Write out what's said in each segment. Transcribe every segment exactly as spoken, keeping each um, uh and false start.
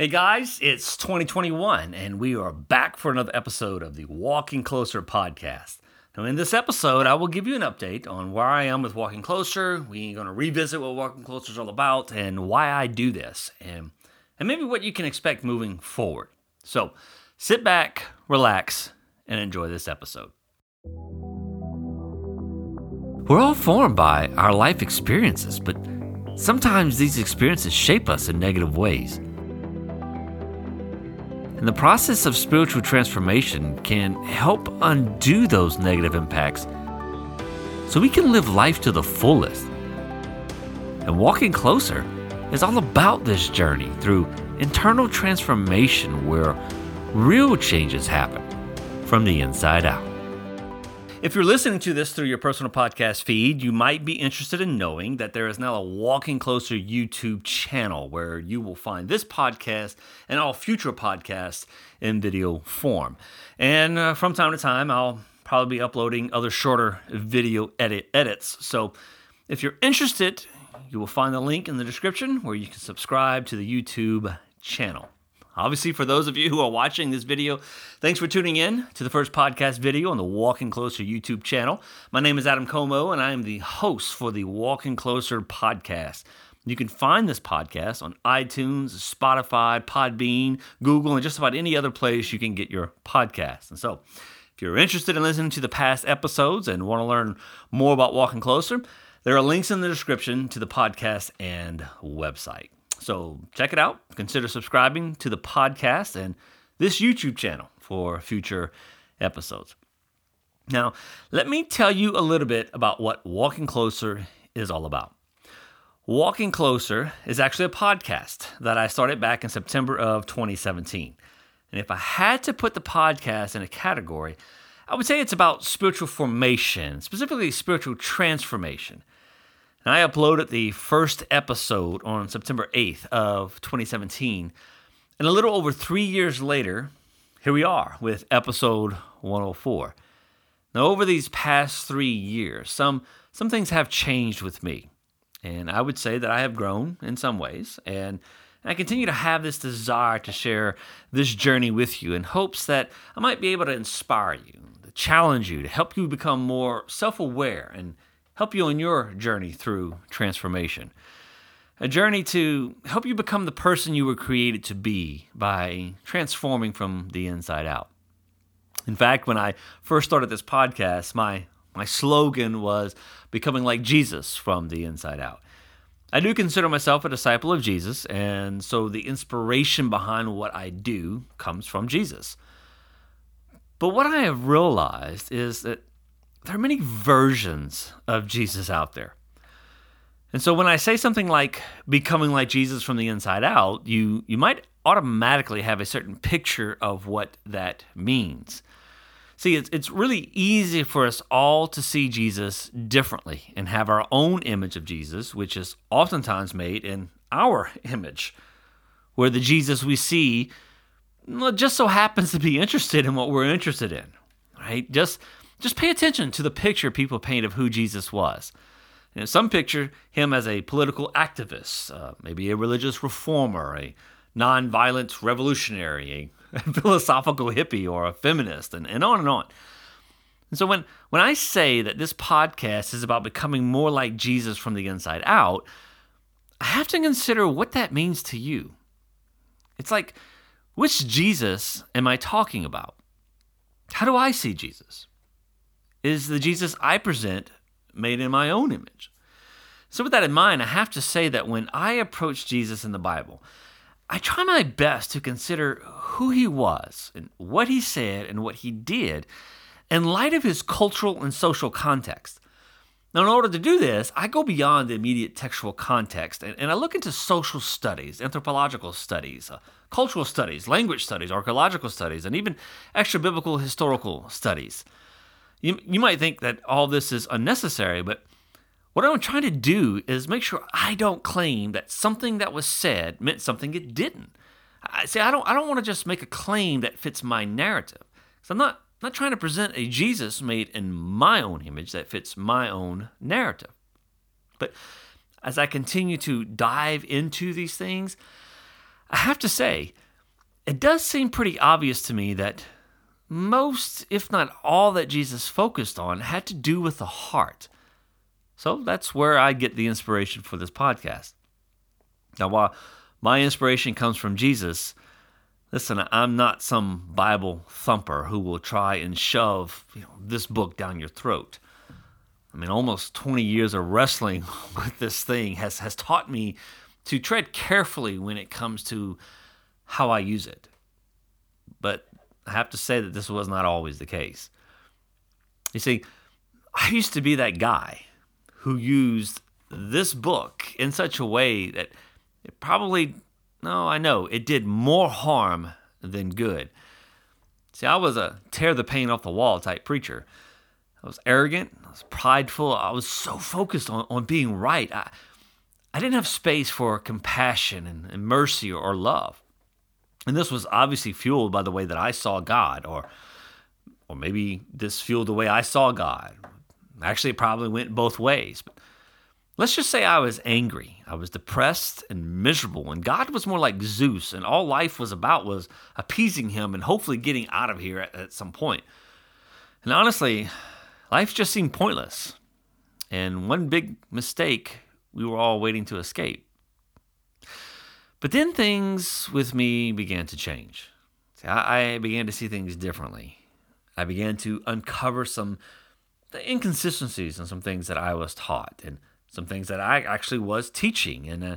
Hey guys, it's twenty twenty-one, and we are back for another episode of the Walking Closer podcast. Now, in this episode, I will give you an update on where I am with Walking Closer. We're going to revisit what Walking Closer is all about and why I do this, and, and maybe what you can expect moving forward. So sit back, relax, and enjoy this episode. We're all formed by our life experiences, but sometimes these experiences shape us in negative ways. And the process of spiritual transformation can help undo those negative impacts so we can live life to the fullest. And Walking Closer is all about this journey through internal transformation where real changes happen from the inside out. If you're listening to this through your personal podcast feed, you might be interested in knowing that there is now a Walking Closer YouTube channel where you will find this podcast and all future podcasts in video form. And uh, from time to time, I'll probably be uploading other shorter video edit edits. So if you're interested, you will find the link in the description where you can subscribe to the YouTube channel. Obviously, for those of you who are watching this video, thanks for tuning in to the first podcast video on the Walking Closer YouTube channel. My name is Adam Como, and I am the host for the Walking Closer podcast. You can find this podcast on iTunes, Spotify, Podbean, Google, and just about any other place you can get your podcast. And so, if you're interested in listening to the past episodes and want to learn more about Walking Closer, there are links in the description to the podcast and website. So check it out. Consider subscribing to the podcast and this YouTube channel for future episodes. Now, let me tell you a little bit about what Walking Closer is all about. Walking Closer is actually a podcast that I started back in September of twenty seventeen. And if I had to put the podcast in a category, I would say it's about spiritual formation, specifically spiritual transformation. And I uploaded the first episode on September eighth of twenty seventeen, and a little over three years later, here we are with episode one oh four. Now, over these past three years, some, some things have changed with me, and I would say that I have grown in some ways, and I continue to have this desire to share this journey with you in hopes that I might be able to inspire you, to challenge you, to help you become more self-aware and help you on your journey through transformation. A journey to help you become the person you were created to be by transforming from the inside out. In fact, when I first started this podcast, my, my slogan was becoming like Jesus from the inside out. I do consider myself a disciple of Jesus, and so the inspiration behind what I do comes from Jesus. But what I have realized is that there are many versions of Jesus out there. And so when I say something like becoming like Jesus from the inside out, you, you might automatically have a certain picture of what that means. See, it's, it's really easy for us all to see Jesus differently and have our own image of Jesus, which is oftentimes made in our image, where the Jesus we see just so happens to be interested in what we're interested in, right? Just... Just pay attention to the picture people paint of who Jesus was. You know, some picture him as a political activist, uh, maybe a religious reformer, a nonviolent revolutionary, a philosophical hippie, or a feminist, and, and on and on. And so when, when I say that this podcast is about becoming more like Jesus from the inside out, I have to consider what that means to you. It's like, which Jesus am I talking about? How do I see Jesus? Is the Jesus I present made in my own image? So with that in mind, I have to say that when I approach Jesus in the Bible, I try my best to consider who he was and what he said and what he did in light of his cultural and social context. Now, in order to do this, I go beyond the immediate textual context, and, and I look into social studies, anthropological studies, uh, cultural studies, language studies, archaeological studies, and even extra-biblical historical studies. You, you might think that all this is unnecessary, but what I'm trying to do is make sure I don't claim that something that was said meant something it didn't. I see, I don't I don't want to just make a claim that fits my narrative. So I'm not, not trying to present a Jesus made in my own image that fits my own narrative. But as I continue to dive into these things, I have to say, it does seem pretty obvious to me that most, if not all, that Jesus focused on had to do with the heart. So that's where I get the inspiration for this podcast. Now, while my inspiration comes from Jesus, listen, I'm not some Bible thumper who will try and shove you know, this book down your throat. I mean, almost twenty years of wrestling with this thing has, has taught me to tread carefully when it comes to how I use it. But I have to say that this was not always the case. You see, I used to be that guy who used this book in such a way that it probably, no, I know, it did more harm than good. See, I was a tear the paint off the wall type preacher. I was arrogant, I was prideful, I was so focused on, on being right. I, I didn't have space for compassion and, and mercy or, or love. And this was obviously fueled by the way that I saw God, or or maybe this fueled the way I saw God. Actually, it probably went both ways. But let's just say I was angry. I was depressed and miserable, and God was more like Zeus, and all life was about was appeasing him and hopefully getting out of here at, at some point. And honestly, life just seemed pointless. And one big mistake, we were all waiting to escape. But then things with me began to change. See, I, I began to see things differently. I began to uncover some inconsistencies in some things that I was taught and some things that I actually was teaching. And uh,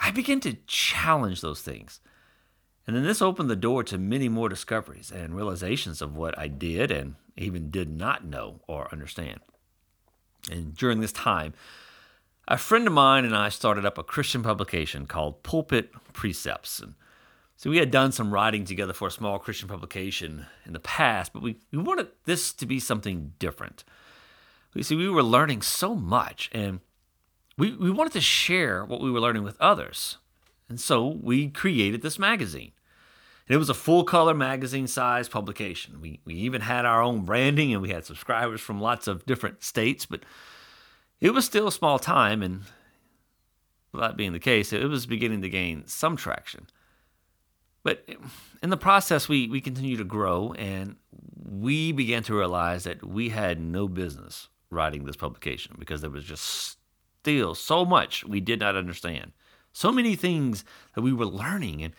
I began to challenge those things. And then this opened the door to many more discoveries and realizations of what I did and even did not know or understand. And during this time, a friend of mine and I started up a Christian publication called Pulpit Precepts. And so we had done some writing together for a small Christian publication in the past, but we, we wanted this to be something different. You see, we were learning so much, and we, we wanted to share what we were learning with others. And so we created this magazine. And it was a full-color magazine-size publication. We, we even had our own branding, and we had subscribers from lots of different states, but it was still small time, and with that being the case, it was beginning to gain some traction. But in the process, we, we continued to grow, and we began to realize that we had no business writing this publication because there was just still so much we did not understand, so many things that we were learning, and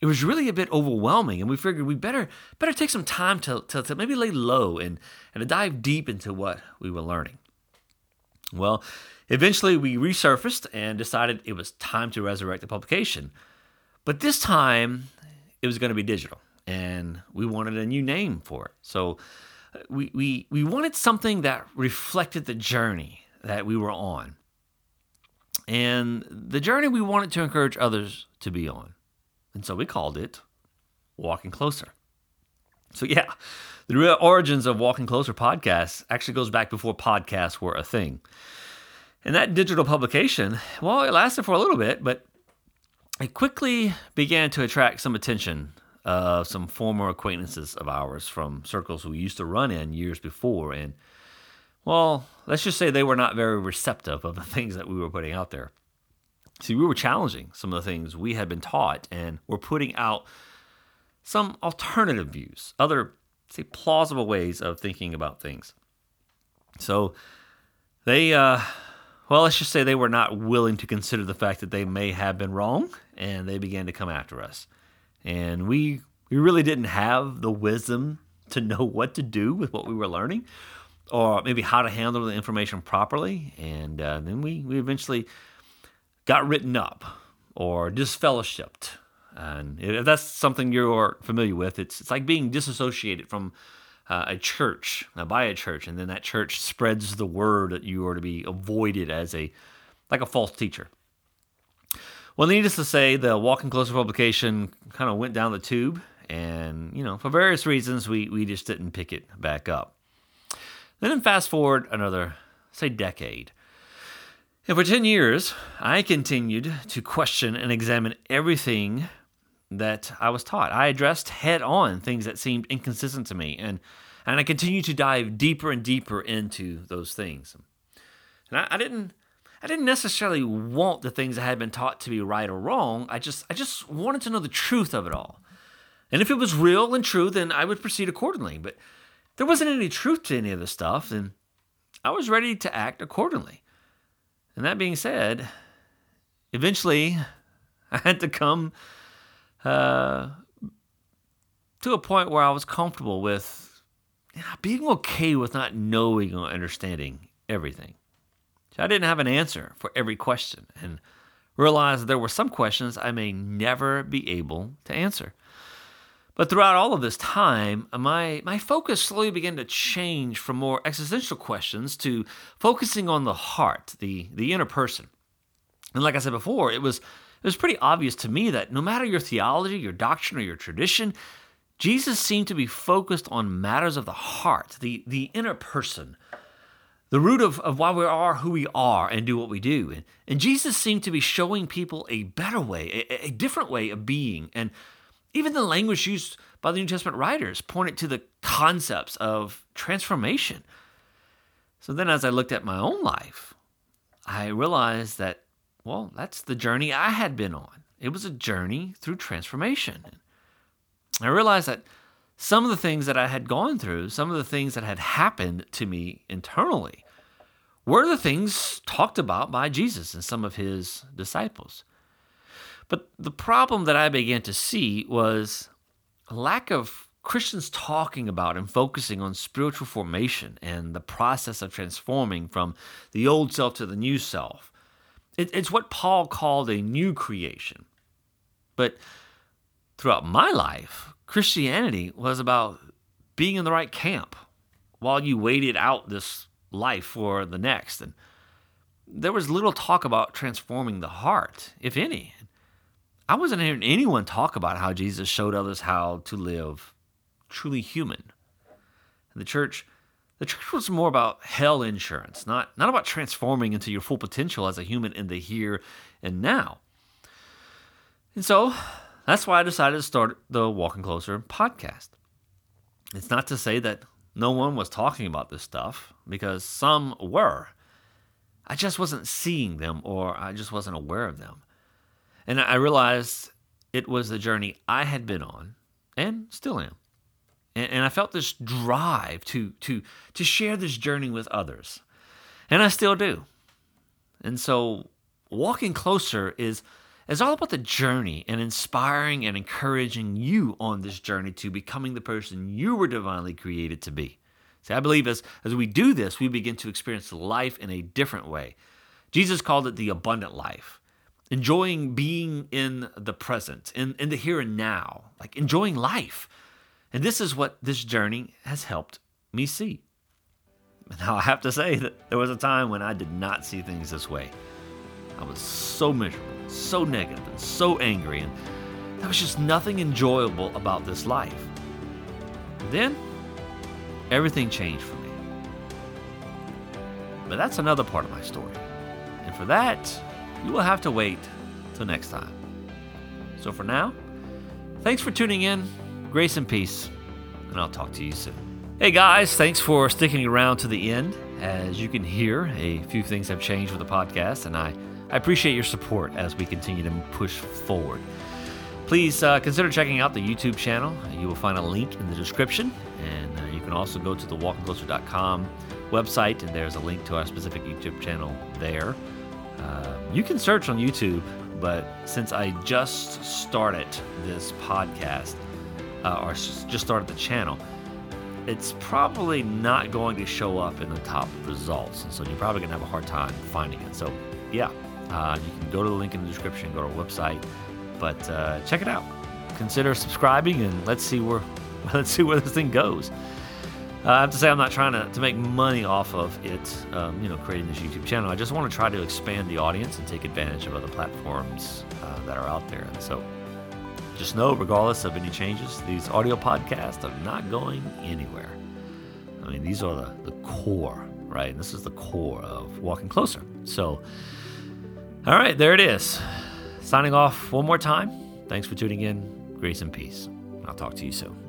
it was really a bit overwhelming, and we figured we better better take some time to, to, to maybe lay low and, and to dive deep into what we were learning. Well, eventually we resurfaced and decided it was time to resurrect the publication. But this time, it was going to be digital, and we wanted a new name for it. So we we we wanted something that reflected the journey that we were on. And the journey we wanted to encourage others to be on. And so we called it Walking Closer. So yeah, the real origins of Walking Closer podcast actually goes back before podcasts were a thing. And that digital publication, well, it lasted for a little bit, but it quickly began to attract some attention of some former acquaintances of ours from circles we used to run in years before. And, well, let's just say they were not very receptive of the things that we were putting out there. See, we were challenging some of the things we had been taught and were putting out some alternative views, other, say, plausible ways of thinking about things. So they, uh, well, let's just say they were not willing to consider the fact that they may have been wrong, and they began to come after us. And we we really didn't have the wisdom to know what to do with what we were learning, or maybe how to handle the information properly. And uh, then we, we eventually got written up or disfellowshipped. And if that's something you're familiar with, it's it's like being disassociated from uh, a church, uh, by a church, and then that church spreads the word that you are to be avoided as a like a false teacher. Well, needless to say, the Walking Closer publication kind of went down the tube, and you know, for various reasons, we we just didn't pick it back up. Then fast forward another, say, decade. And for ten years, I continued to question and examine everything that I was taught. I addressed head-on things that seemed inconsistent to me, and and I continued to dive deeper and deeper into those things. And I, I didn't I didn't necessarily want the things I had been taught to be right or wrong. I just I just wanted to know the truth of it all. And if it was real and true, then I would proceed accordingly. But there wasn't any truth to any of this stuff, and I was ready to act accordingly. And that being said, eventually I had to come uh, to a point where I was comfortable with you know, being okay with not knowing or understanding everything. I didn't have an answer for every question and realized that there were some questions I may never be able to answer. But throughout all of this time, my, my focus slowly began to change from more existential questions to focusing on the heart, the, the inner person. And like I said before, it was, it was pretty obvious to me that no matter your theology, your doctrine, or your tradition, Jesus seemed to be focused on matters of the heart, the, the inner person, the root of, of why we are who we are and do what we do. And, and Jesus seemed to be showing people a better way, a, a different way of being. And even the language used by the New Testament writers pointed to the concepts of transformation. So then as I looked at my own life, I realized that, well, that's the journey I had been on. It was a journey through transformation. And I realized that some of the things that I had gone through, some of the things that had happened to me internally, were the things talked about by Jesus and some of his disciples. But the problem that I began to see was a lack of Christians talking about and focusing on spiritual formation and the process of transforming from the old self to the new self. It, it's what Paul called a new creation. But throughout my life, Christianity was about being in the right camp while you waited out this life for the next. And there was little talk about transforming the heart, if any. I wasn't hearing anyone talk about how Jesus showed others how to live truly human. And the church, the church was more about hell insurance, not, not about transforming into your full potential as a human in the here and now. And so that's why I decided to start the Walking Closer podcast. It's not to say that no one was talking about this stuff, because some were. I just wasn't seeing them, or I just wasn't aware of them. And I realized it was the journey I had been on, and still am. And, and I felt this drive to, to, to share this journey with others. And I still do. And so Walking Closer is... It's all about the journey and inspiring and encouraging you on this journey to becoming the person you were divinely created to be. See, I believe as, as we do this, we begin to experience life in a different way. Jesus called it the abundant life, enjoying being in the present, in, in the here and now, like enjoying life. And this is what this journey has helped me see. Now, I have to say that there was a time when I did not see things this way. I was so miserable, so negative, and so angry, and there was just nothing enjoyable about this life. And then, everything changed for me. But that's another part of my story. And for that, you will have to wait till next time. So for now, thanks for tuning in, grace and peace, and I'll talk to you soon. Hey guys, thanks for sticking around to the end. As you can hear, a few things have changed with the podcast, and I I appreciate your support as we continue to push forward. Please uh, consider checking out the YouTube channel. You will find a link in the description. And uh, you can also go to the walking closer dot com website, and there's a link to our specific YouTube channel there. Uh, you can search on YouTube, but since I just started this podcast, uh, or just started the channel, it's probably not going to show up in the top results. And so you're probably going to have a hard time finding it. So yeah. Uh, you can go to the link in the description, go to our website, but uh, check it out. Consider subscribing, and let's see where let's see where this thing goes. Uh, I have to say, I'm not trying to, to make money off of it, um, you know, creating this YouTube channel. I just want to try to expand the audience and take advantage of other platforms uh, that are out there. And so, just know, regardless of any changes, these audio podcasts are not going anywhere. I mean, these are the, the core, right? And this is the core of Walking Closer. So. All right, there it is. Signing off one more time. Thanks for tuning in. Grace and peace. I'll talk to you soon.